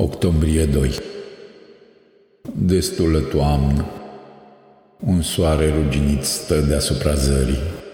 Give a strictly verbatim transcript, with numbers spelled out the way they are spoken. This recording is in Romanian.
Octombrie doi. Destulă toamnă. Un soare ruginit stă deasupra zării.